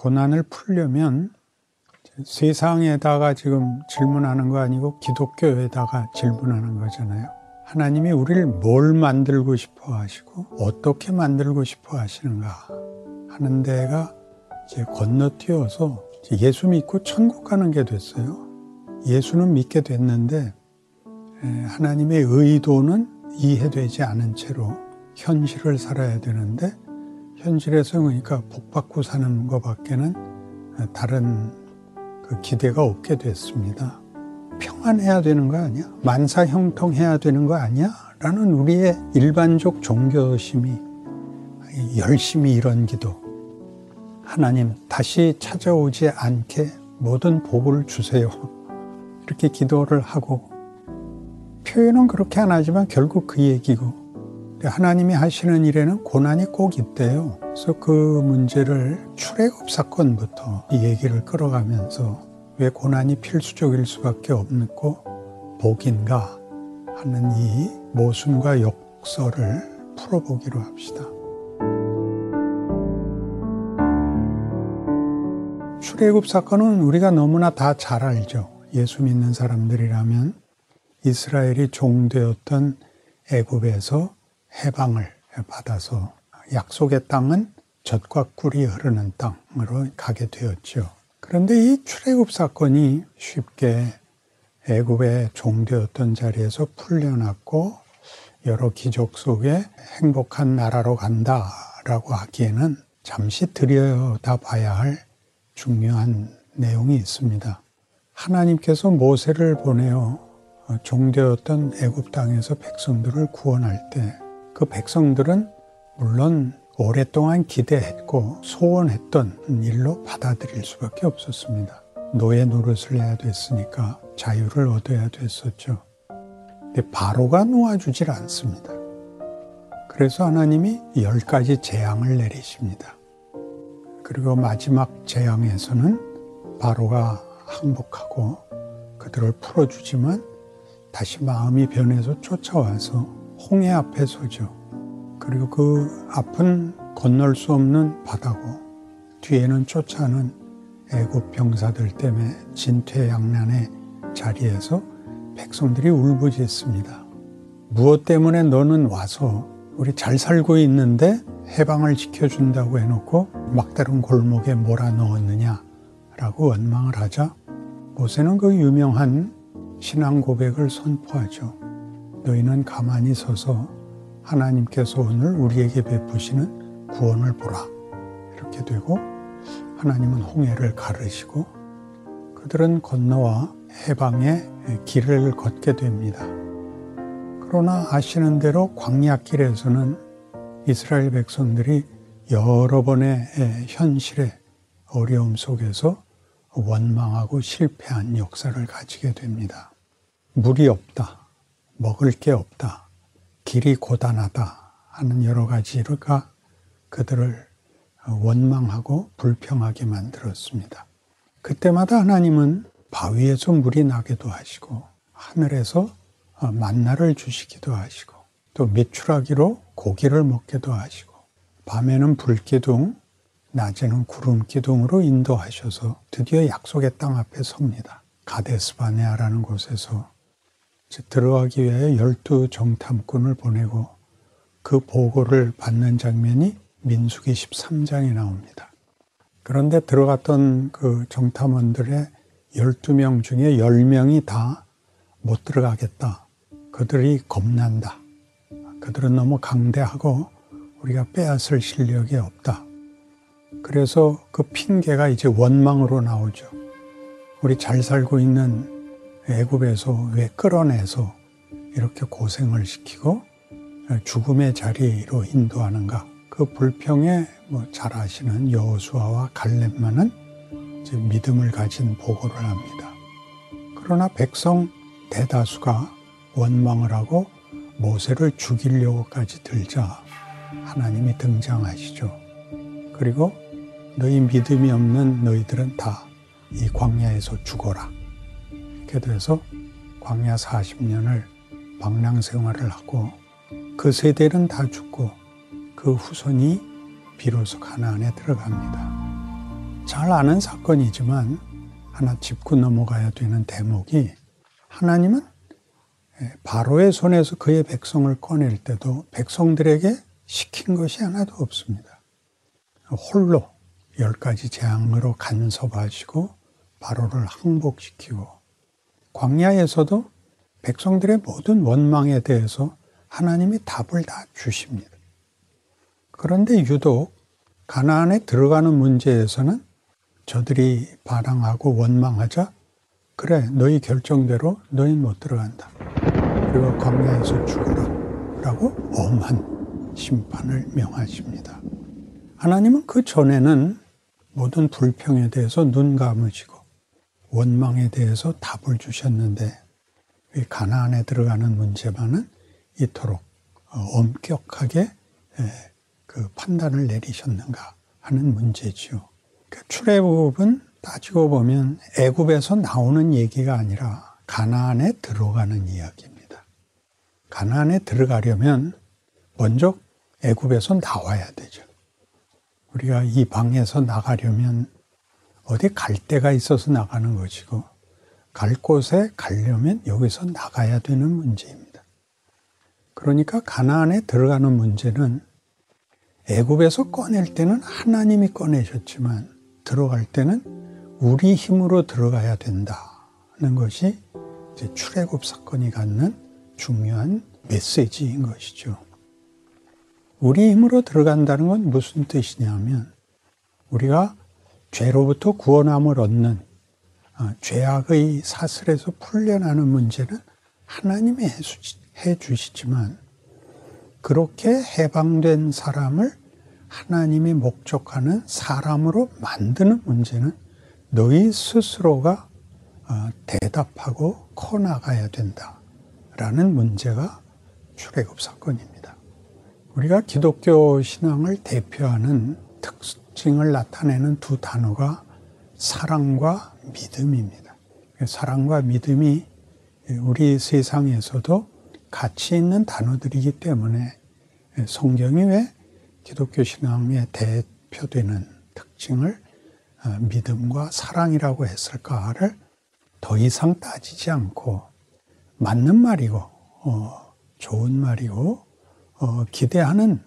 고난을 풀려면 세상에다가 지금 질문하는 거 아니고 기독교에다가 질문하는 거잖아요. 하나님이 우리를 뭘 만들고 싶어 하시고 어떻게 만들고 싶어 하시는가 하는 데가 이제 건너뛰어서 예수 믿고 천국 가는 게 됐어요. 예수는 믿게 됐는데 하나님의 의도는 이해되지 않은 채로 현실을 살아야 되는데 현실에서 그러니까 복받고 사는 것밖에는 다른 그 기대가 없게 됐습니다. 평안해야 되는 거 아니야? 만사형통해야 되는 거 아니야? 라는 우리의 일반적 종교심이 열심히 이런 기도, 하나님 다시 찾아오지 않게 모든 복을 주세요, 이렇게 기도를 하고, 표현은 그렇게 안 하지만 결국 그 얘기고, 하나님이 하시는 일에는 고난이 꼭 있대요. 그래서 그 문제를 출애굽 사건부터 이 얘기를 끌어가면서 왜 고난이 필수적일 수밖에 없고 복인가 하는 이 모순과 역설을 풀어보기로 합시다. 출애굽 사건은 우리가 너무나 다 잘 알죠. 예수 믿는 사람들이라면 이스라엘이 종되었던 애굽에서 해방을 받아서 약속의 땅은 젖과 꿀이 흐르는 땅으로 가게 되었죠. 그런데 이 출애굽 사건이 쉽게 애굽의 종되었던 자리에서 풀려났고 여러 기적 속에 행복한 나라로 간다라고 하기에는 잠시 들여다봐야 할 중요한 내용이 있습니다. 하나님께서 모세를 보내어 종되었던 애굽 땅에서 백성들을 구원할 때 그 백성들은 물론 오랫동안 기대했고 소원했던 일로 받아들일 수밖에 없었습니다. 노예 노릇을 해야 됐으니까 자유를 얻어야 됐었죠. 근데 바로가 놓아주질 않습니다. 그래서 하나님이 10가지 재앙을 내리십니다. 그리고 마지막 재앙에서는 바로가 항복하고 그들을 풀어주지만 다시 마음이 변해서 쫓아와서 홍해 앞에 서죠. 그리고 그 앞은 건널 수 없는 바다고 뒤에는 쫓아오는 애굽 병사들 때문에 진퇴양난의 자리에서 백성들이 울부짖습니다. 무엇 때문에 너는 와서 우리 잘 살고 있는데 해방을 지켜준다고 해놓고 막다른 골목에 몰아넣었느냐라고 원망을 하자 모세는 그 유명한 신앙 고백을 선포하죠. 너희는 가만히 서서 하나님께서 오늘 우리에게 베푸시는 구원을 보라. 이렇게 되고 하나님은 홍해를 가르시고 그들은 건너와 해방의 길을 걷게 됩니다. 그러나 아시는 대로 광야길에서는 이스라엘 백성들이 여러 번의 현실의 어려움 속에서 원망하고 실패한 역사를 가지게 됩니다. 물이 없다, 먹을 게 없다, 길이 고단하다 하는 여러 가지가 그들을 원망하고 불평하게 만들었습니다. 그때마다 하나님은 바위에서 물이 나기도 하시고 하늘에서 만나를 주시기도 하시고 또 메추라기로 고기를 먹기도 하시고 밤에는 불기둥, 낮에는 구름 기둥으로 인도하셔서 드디어 약속의 땅 앞에 섭니다. 가데스 바네아라는 곳에서 들어가기 위해 12 정탐꾼을 보내고 그 보고를 받는 장면이 민수기 13장에 나옵니다. 그런데 들어갔던 그 정탐원들의 12명 중에 10명이 다 못 들어가겠다. 그들이 겁난다. 그들은 너무 강대하고 우리가 빼앗을 실력이 없다. 그래서 그 핑계가 이제 원망으로 나오죠. 우리 잘 살고 있는 애굽에서 왜 끌어내서 이렇게 고생을 시키고 죽음의 자리로 인도하는가. 그 불평에 잘 아시는 여호수아와 갈렙만은 이제 믿음을 가진 보고를 합니다. 그러나 백성 대다수가 원망을 하고 모세를 죽이려고까지 들자 하나님이 등장하시죠. 그리고 너희 믿음이 없는 너희들은 다 이 광야에서 죽어라. 이렇게 돼서 광야 40년을 방랑 생활을 하고 그 세대는 다 죽고 그 후손이 비로소 가나안에 들어갑니다. 잘 아는 사건이지만 하나 짚고 넘어가야 되는 대목이, 하나님은 바로의 손에서 그의 백성을 꺼낼 때도 백성들에게 시킨 것이 하나도 없습니다. 홀로 10가지 재앙으로 간섭하시고 바로를 항복시키고, 광야에서도 백성들의 모든 원망에 대해서 하나님이 답을 다 주십니다. 그런데 유독 가나안에 들어가는 문제에서는 저들이 반항하고 원망하자, 그래 너희 결정대로 너희는 못 들어간다, 그리고 광야에서 죽으라 라고 엄한 심판을 명하십니다. 하나님은 그 전에는 모든 불평에 대해서 눈 감으시고 원망에 대해서 답을 주셨는데, 이 가나안에 들어가는 문제만은 이토록 엄격하게 그 판단을 내리셨는가 하는 문제지요. 그 출애굽은 따지고 보면 애굽에서 나오는 얘기가 아니라 가나안에 들어가는 이야기입니다. 가나안에 들어가려면 먼저 애굽에서 나와야 되죠. 우리가 이 방에서 나가려면 어디 갈 데가 있어서 나가는 것이고, 갈 곳에 가려면 여기서 나가야 되는 문제입니다. 그러니까 가나안에 들어가는 문제는 애굽에서 꺼낼 때는 하나님이 꺼내셨지만 들어갈 때는 우리 힘으로 들어가야 된다는 것이 이제 출애굽 사건이 갖는 중요한 메시지인 것이죠. 우리 힘으로 들어간다는 건 무슨 뜻이냐면, 우리가 죄로부터 구원함을 얻는, 죄악의 사슬에서 풀려나는 문제는 하나님이 해주시지만, 그렇게 해방된 사람을 하나님이 목적하는 사람으로 만드는 문제는 너희 스스로가 대답하고 커나가야 된다라는 문제가 출애굽 사건입니다. 우리가 기독교 신앙을 대표하는 특징을 나타내는 두 단어가 사랑과 믿음입니다. 사랑과 믿음이 우리 세상에서도 가치 있는 단어들이기 때문에 성경이 왜 기독교 신앙에 대표되는 특징을 믿음과 사랑이라고 했을까를 더 이상 따지지 않고, 맞는 말이고 좋은 말이고 기대하는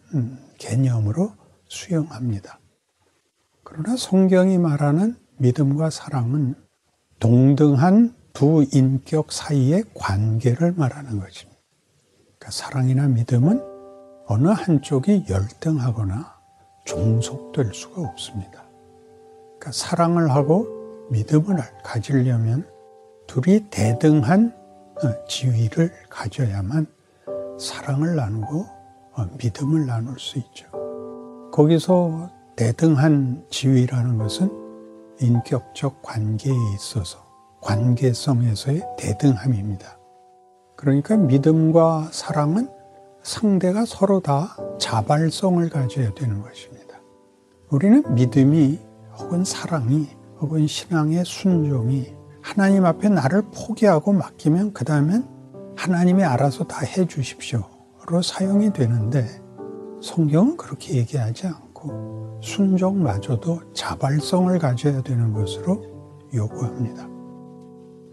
개념으로 수용합니다. 그러나 성경이 말하는 믿음과 사랑은 동등한 두 인격 사이의 관계를 말하는 것입니다. 그러니까 사랑이나 믿음은 어느 한쪽이 열등하거나 종속될 수가 없습니다. 그러니까 사랑을 하고 믿음을 가지려면 둘이 대등한 지위를 가져야만 사랑을 나누고 믿음을 나눌 수 있죠. 거기서 대등한 지위라는 것은 인격적 관계에 있어서 관계성에서의 대등함입니다. 그러니까 믿음과 사랑은 상대가 서로 다 자발성을 가져야 되는 것입니다. 우리는 믿음이 혹은 사랑이 혹은 신앙의 순종이 하나님 앞에 나를 포기하고 맡기면 그 다음엔 하나님이 알아서 다 해 주십시오로 사용이 되는데, 성경은 그렇게 얘기하지 않고 순종마저도 자발성을 가져야 되는 것으로 요구합니다.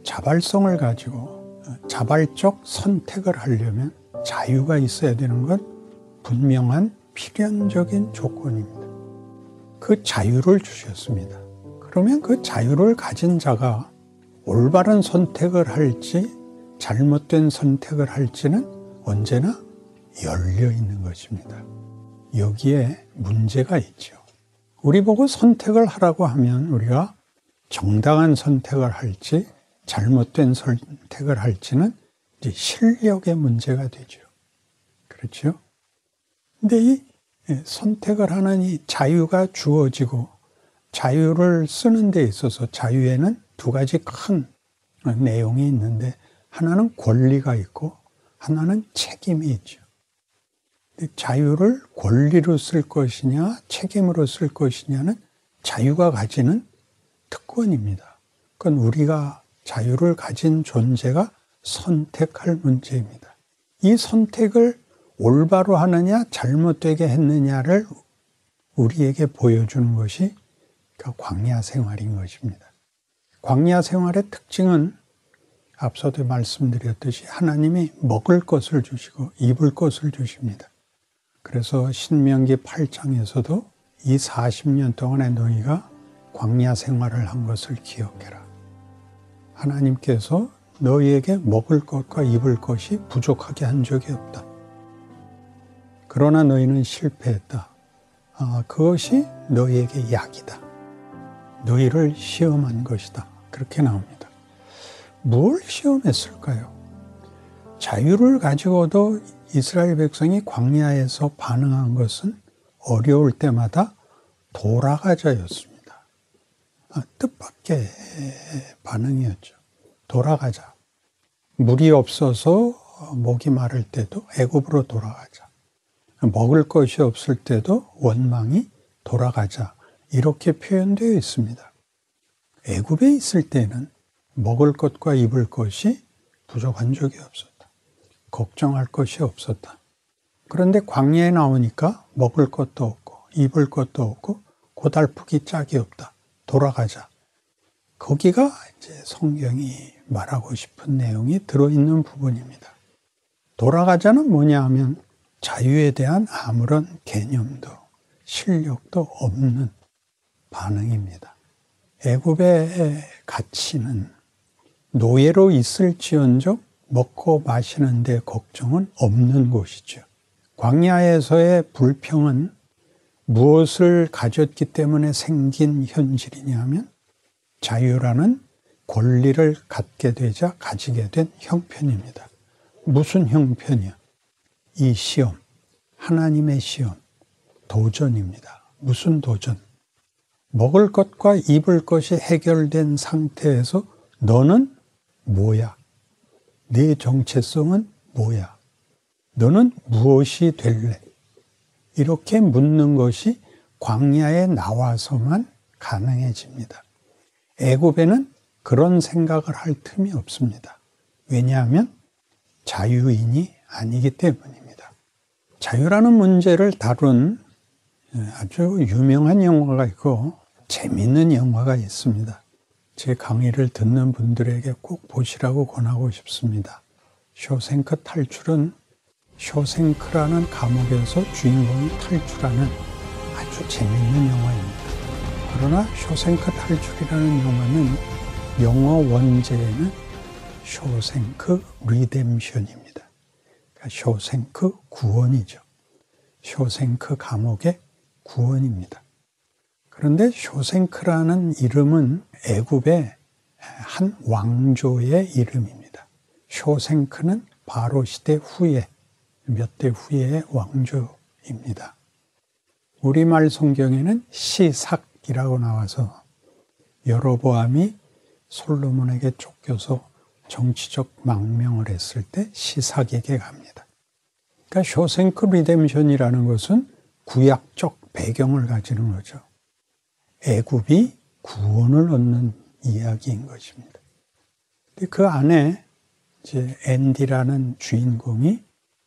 자발성을 가지고 자발적 선택을 하려면 자유가 있어야 되는 건 분명한 필연적인 조건입니다. 그 자유를 주셨습니다. 그러면 그 자유를 가진 자가 올바른 선택을 할지 잘못된 선택을 할지는 언제나 열려 있는 것입니다. 여기에 문제가 있죠. 우리 보고 선택을 하라고 하면 우리가 정당한 선택을 할지 잘못된 선택을 할지는 이제 실력의 문제가 되죠. 그렇죠? 근데 이 선택을 하는 이 자유가 주어지고, 자유를 쓰는 데 있어서 자유에는 두 가지 큰 내용이 있는데, 하나는 권리가 있고 하나는 책임이 있죠. 근데 자유를 권리로 쓸 것이냐 책임으로 쓸 것이냐는 자유가 가지는 특권입니다. 그건 우리가 자유를 가진 존재가 선택할 문제입니다. 이 선택을 올바로 하느냐 잘못되게 했느냐를 우리에게 보여주는 것이 광야 생활인 것입니다. 광야 생활의 특징은 앞서도 말씀드렸듯이 하나님이 먹을 것을 주시고 입을 것을 주십니다. 그래서 신명기 8장에서도 이 40년 동안의 너희가 광야 생활을 한 것을 기억해라. 하나님께서 너희에게 먹을 것과 입을 것이 부족하게 한 적이 없다. 그러나 너희는 실패했다. 그것이 너희에게 약이다. 너희를 시험한 것이다. 그렇게 나옵니다. 뭘 시험했을까요? 자유를 가지고도 이스라엘 백성이 광야에서 반응한 것은 어려울 때마다 돌아가자였습니다. 뜻밖의 반응이었죠. 돌아가자. 물이 없어서 목이 마를 때도 애굽으로 돌아가자. 먹을 것이 없을 때도 원망이 돌아가자. 이렇게 표현되어 있습니다. 애굽에 있을 때는 먹을 것과 입을 것이 부족한 적이 없었다. 걱정할 것이 없었다. 그런데 광야에 나오니까 먹을 것도 없고 입을 것도 없고 고달프기 짝이 없다. 돌아가자. 거기가 이제 성경이 말하고 싶은 내용이 들어있는 부분입니다. 돌아가자는 뭐냐 하면 자유에 대한 아무런 개념도 실력도 없는 반응입니다. 애굽의 가치는 노예로 있을지언정 먹고 마시는 데 걱정은 없는 곳이죠. 광야에서의 불평은 무엇을 가졌기 때문에 생긴 현실이냐 하면 자유라는 권리를 갖게 되자 가지게 된 형편입니다. 무슨 형편이요? 이 시험, 하나님의 시험, 도전입니다. 무슨 도전? 먹을 것과 입을 것이 해결된 상태에서 너는 뭐야? 네 정체성은 뭐야? 너는 무엇이 될래? 이렇게 묻는 것이 광야에 나와서만 가능해집니다. 애굽에는 그런 생각을 할 틈이 없습니다. 왜냐하면 자유인이 아니기 때문입니다. 자유라는 문제를 다룬 아주 유명한 영화가 있고 재미있는 영화가 있습니다. 제 강의를 듣는 분들에게 꼭 보시라고 권하고 싶습니다. 쇼생크 탈출은 쇼생크라는 감옥에서 주인공이 탈출하는 아주 재미있는 영화입니다. 그러나 쇼생크 탈출이라는 영화는 영어 원제에는 쇼생크 리뎀션입니다. 쇼생크 구원이죠. 쇼생크 감옥의 구원입니다. 그런데 쇼생크라는 이름은 애굽의 한 왕조의 이름입니다. 쇼생크는 바로 시대 후에 몇 대 후의 왕조입니다. 우리말 성경에는 시삭이라고 나와서 여로보암이 솔로몬에게 쫓겨서 정치적 망명을 했을 때 시삭에게 갑니다. 그러니까 쇼생크 리뎀션이라는 것은 구약적 배경을 가지는 거죠. 애굽이 구원을 얻는 이야기인 것입니다. 근데 그 안에 이제 앤디라는 주인공이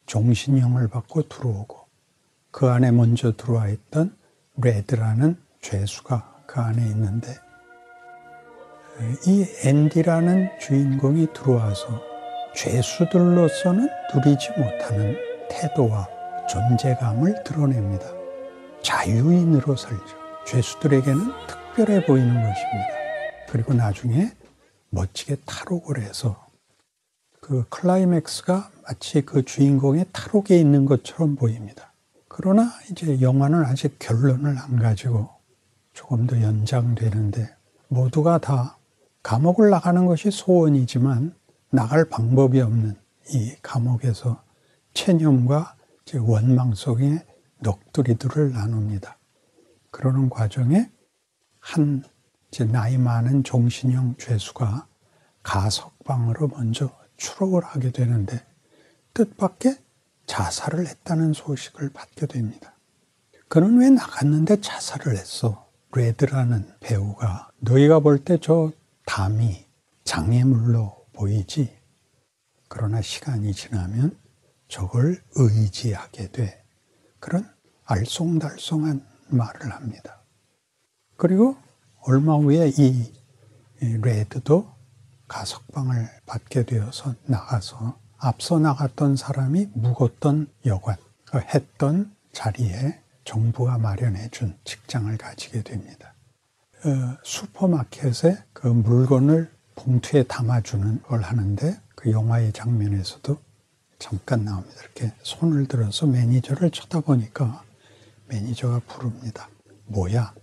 종신형을 받고 들어오고 그 안에 먼저 들어와 있던 레드라는 죄수가 그 안에 있는데 이 앤디라는 주인공이 들어와서 죄수들로서는 누리지 못하는 태도와 존재감을 드러냅니다. 자유인으로 살죠. 죄수들에게는 특별해 보이는 것입니다. 그리고 나중에 멋지게 탈옥을 해서 그 클라이맥스가 마치 그 주인공의 탈옥에 있는 것처럼 보입니다. 그러나 이제 영화는 아직 결론을 안 가지고 조금 더 연장되는데 모두가 다 감옥을 나가는 것이 소원이지만 나갈 방법이 없는 이 감옥에서 체념과 원망 속에 넋두리들을 나눕니다. 그러는 과정에 한 나이 많은 종신형 죄수가 가석방으로 먼저 추록을 하게 되는데 뜻밖의 자살을 했다는 소식을 받게 됩니다. 그는 왜 나갔는데 자살을 했어? 레드라는 배우가 너희가 볼 때 저 담이 장애물로 보이지? 그러나 시간이 지나면 저걸 의지하게 돼. 그런 알쏭달쏭한 말을 합니다. 그리고 얼마 후에 이 레드도 가석방을 받게 되어서 나가서 앞서 나갔던 사람이 묵었던 여관, 했던 자리에 정부가 마련해 준 직장을 가지게 됩니다. 슈퍼마켓에 그 물건을 봉투에 담아주는 걸 하는데 그 영화의 장면에서도 잠깐 나옵니다. 이렇게 손을 들어서 매니저를 쳐다보니까 매니저가 부릅니다. 뭐야?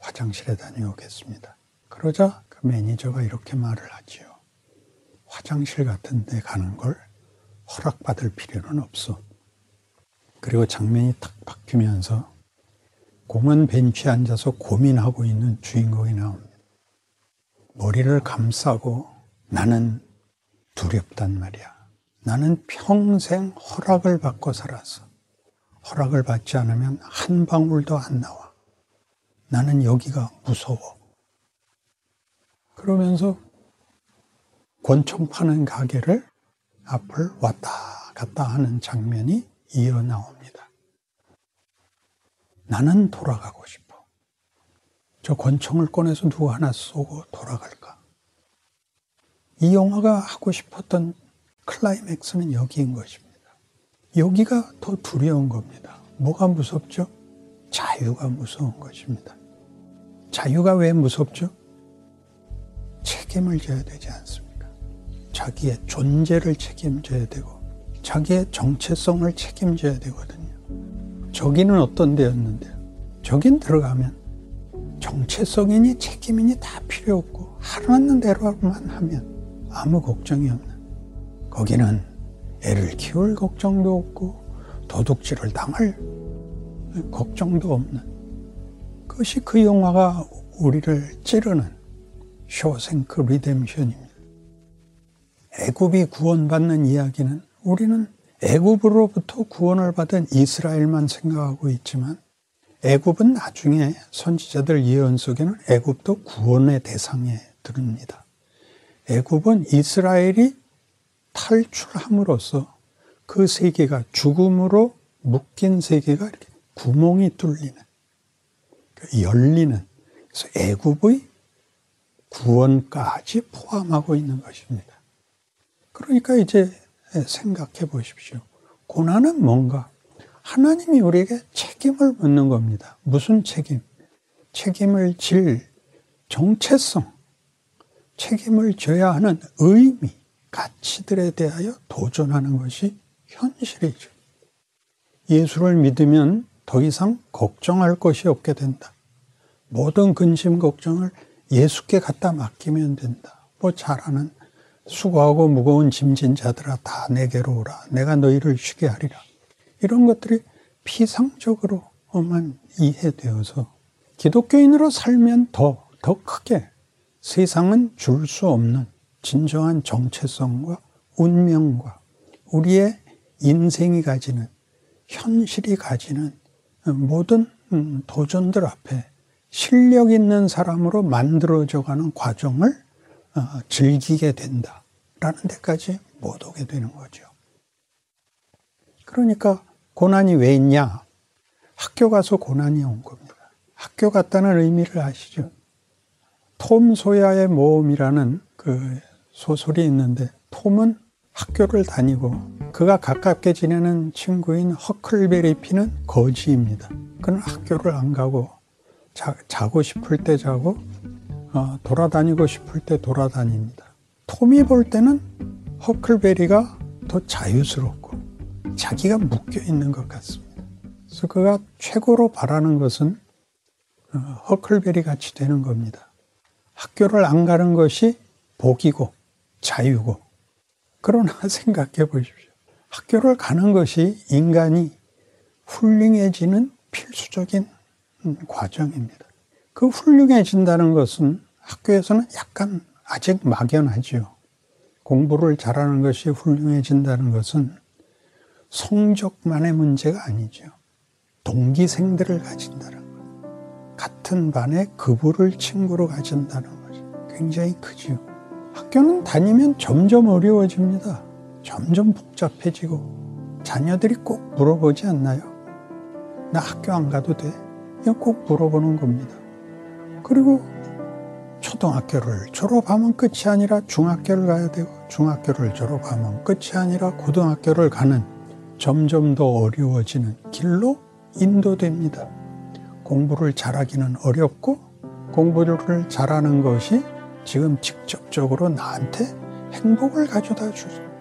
화장실에 다녀오겠습니다. 그러자 그 매니저가 이렇게 말을 하지요. 화장실 같은 데 가는 걸 허락받을 필요는 없어. 그리고 장면이 탁 바뀌면서 공원 벤치에 앉아서 고민하고 있는 주인공이 나옵니다. 머리를 감싸고 나는 두렵단 말이야. 나는 평생 허락을 받고 살았어. 허락을 받지 않으면 한 방울도 안 나와. 나는 여기가 무서워. 그러면서 권총 파는 가게를 앞을 왔다 갔다 하는 장면이 이어나옵니다. 나는 돌아가고 싶어. 저 권총을 꺼내서 누구 하나 쏘고 돌아갈까? 이 영화가 하고 싶었던 클라이맥스는 여기인 것입니다. 여기가 더 두려운 겁니다. 뭐가 무섭죠? 자유가 무서운 것입니다. 자유가 왜 무섭죠? 책임을 져야 되지 않습니까? 자기의 존재를 책임져야 되고 자기의 정체성을 책임져야 되거든요. 저기는 어떤 데였는데 저긴 들어가면 정체성이니 책임이니 다 필요 없고 하라는 대로만 하면 아무 걱정이 없는, 거기는 애를 키울 걱정도 없고 도둑질을 당할 걱정도 없는, 그것이 그 영화가 우리를 찌르는 쇼생크 리뎀션입니다. 애굽이 구원받는 이야기는 우리는 애굽으로부터 구원을 받은 이스라엘만 생각하고 있지만 애굽은 나중에 선지자들 예언 속에는 애굽도 구원의 대상에 들입니다. 애굽은 이스라엘이 탈출함으로써 그 세계가 죽음으로 묶인 세계가 이렇게 구멍이 뚫리는, 열리는, 그래서 애굽의 구원까지 포함하고 있는 것입니다. 그러니까 이제 생각해 보십시오. 고난은 뭔가? 하나님이 우리에게 책임을 묻는 겁니다. 무슨 책임? 책임을 질 정체성, 책임을 져야 하는 의미, 가치들에 대하여 도전하는 것이 현실이죠. 예수를 믿으면 더 이상 걱정할 것이 없게 된다. 모든 근심 걱정을 예수께 갖다 맡기면 된다. 뭐 잘하는 수고하고 무거운 짐진 자들아 다 내게로 오라. 내가 너희를 쉬게 하리라. 이런 것들이 피상적으로만 이해되어서 기독교인으로 살면 더 크게 세상은 줄 수 없는 진정한 정체성과 운명과 우리의 인생이 가지는, 현실이 가지는 모든 도전들 앞에 실력 있는 사람으로 만들어져가는 과정을 즐기게 된다라는 데까지 못 오게 되는 거죠. 그러니까 고난이 왜 있냐? 학교 가서 고난이 온 겁니다. 학교 갔다는 의미를 아시죠? 톰 소야의 모험이라는 그 소설이 있는데 톰은 학교를 다니고 그가 가깝게 지내는 친구인 허클베리피는 거지입니다. 그는 학교를 안 가고 자고 싶을 때 자고 돌아다니고 싶을 때 돌아다닙니다. 톰이 볼 때는 허클베리가 더 자유스럽고 자기가 묶여있는 것 같습니다. 그래서 그가 최고로 바라는 것은 허클베리 같이 되는 겁니다. 학교를 안 가는 것이 복이고 자유고. 그러나 생각해 보십시오. 학교를 가는 것이 인간이 훌륭해지는 필수적인 과정입니다. 그 훌륭해진다는 것은 학교에서는 약간 아직 막연하지요. 공부를 잘하는 것이 훌륭해진다는 것은 성적만의 문제가 아니죠. 동기생들을 가진다는 것, 같은 반에 그부를 친구로 가진다는 것이 굉장히 크지요. 학교는 다니면 점점 어려워집니다. 점점 복잡해지고 자녀들이 꼭 물어보지 않나요? 나 학교 안 가도 돼? 이거 꼭 물어보는 겁니다. 그리고 초등학교를 졸업하면 끝이 아니라 중학교를 가야 되고, 중학교를 졸업하면 끝이 아니라 고등학교를 가는 점점 더 어려워지는 길로 인도됩니다. 공부를 잘하기는 어렵고, 공부를 잘하는 것이 지금 직접적으로 나한테 행복을 가져다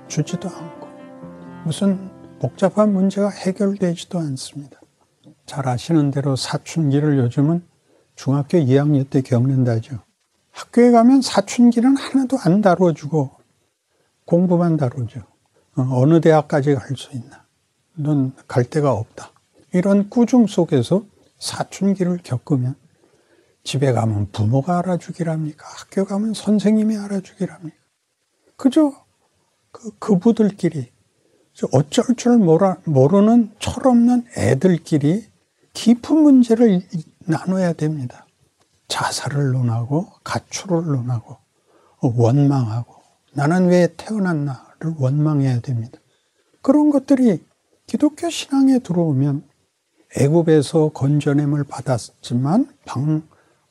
주지도 않고, 무슨 복잡한 문제가 해결되지도 않습니다. 잘 아시는 대로 사춘기를 요즘은 중학교 2학년 때 겪는다죠. 학교에 가면 사춘기는 하나도 안 다뤄주고 공부만 다뤄줘. 어느 대학까지 갈 수 있나? 넌 갈 데가 없다. 이런 꾸중 속에서 사춘기를 겪으면 집에 가면 부모가 알아주기랍니까? 학교 가면 선생님이 알아주기랍니까? 그저 그부들끼리 어쩔 줄 모르는 철없는 애들끼리 깊은 문제를 나눠야 됩니다. 자살을 논하고, 가출을 논하고, 원망하고, 나는 왜 태어났나를 원망해야 됩니다. 그런 것들이 기독교 신앙에 들어오면 애굽에서 건져냄을 받았지만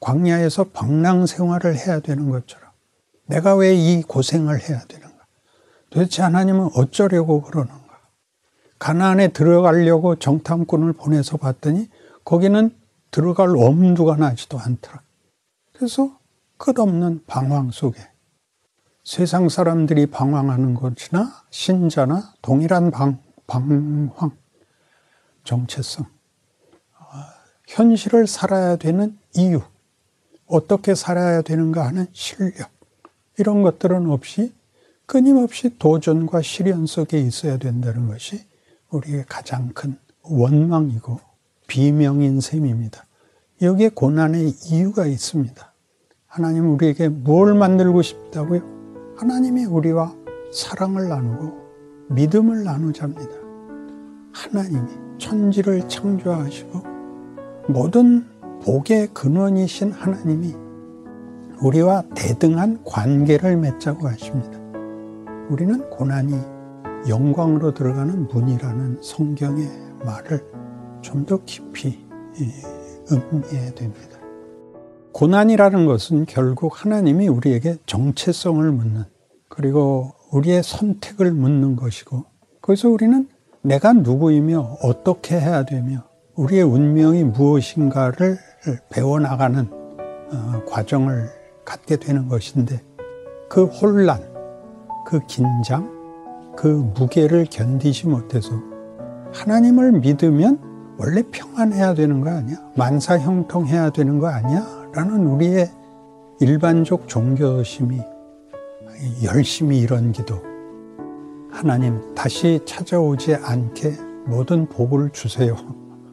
광야에서 방랑 생활을 해야 되는 것처럼, 내가 왜 이 고생을 해야 되는가? 도대체 하나님은 어쩌려고 그러는가? 가나안에 들어가려고 정탐꾼을 보내서 봤더니 거기는 들어갈 엄두가 나지도 않더라. 그래서 끝없는 방황 속에, 세상 사람들이 방황하는 것이나 신자나 동일한 방황, 정체성, 현실을 살아야 되는 이유, 어떻게 살아야 되는가 하는 실력, 이런 것들은 없이 끊임없이 도전과 시련 속에 있어야 된다는 것이 우리의 가장 큰 원망이고 비명인 셈입니다. 여기에 고난의 이유가 있습니다. 하나님 우리에게 뭘 만들고 싶다고요? 하나님이 우리와 사랑을 나누고 믿음을 나누자입니다. 하나님이 천지를 창조하시고 모든 복의 근원이신 하나님이 우리와 대등한 관계를 맺자고 하십니다. 우리는 고난이 영광으로 들어가는 문이라는 성경의 말을 좀 더 깊이 음미해야 됩니다. 고난이라는 것은 결국 하나님이 우리에게 정체성을 묻는, 그리고 우리의 선택을 묻는 것이고, 그래서 우리는 내가 누구이며 어떻게 해야 되며 우리의 운명이 무엇인가를 배워나가는 과정을 갖게 되는 것인데, 그 혼란, 그 긴장, 그 무게를 견디지 못해서, 하나님을 믿으면 원래 평안해야 되는 거 아니야? 만사형통해야 되는 거 아니야? 라는 우리의 일반적 종교심이, 열심히 이런 기도, 하나님 다시 찾아오지 않게 모든 복을 주세요.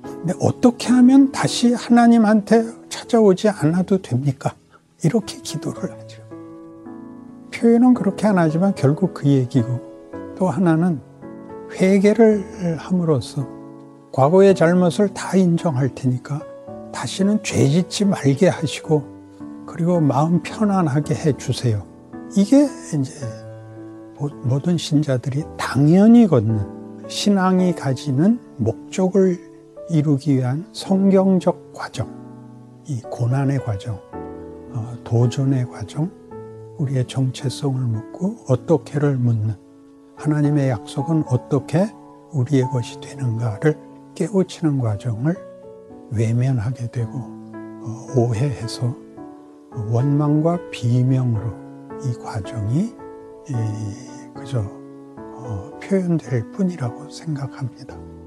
근데 어떻게 하면 다시 하나님한테 찾아오지 않아도 됩니까? 이렇게 기도를 하죠. 표현은 그렇게 안 하지만 결국 그 얘기고, 또 하나는 회개를 함으로써 과거의 잘못을 다 인정할 테니까 다시는 죄짓지 말게 하시고, 그리고 마음 편안하게 해주세요. 이게 이제 모든 신자들이 당연히 걷는, 신앙이 가지는 목적을 이루기 위한 성경적 과정, 이 고난의 과정, 도전의 과정, 우리의 정체성을 묻고 어떻게를 묻는, 하나님의 약속은 어떻게 우리의 것이 되는가를 깨우치는 과정을 외면하게 되고, 오해해서 원망과 비명으로 이 과정이 그저 표현될 뿐이라고 생각합니다.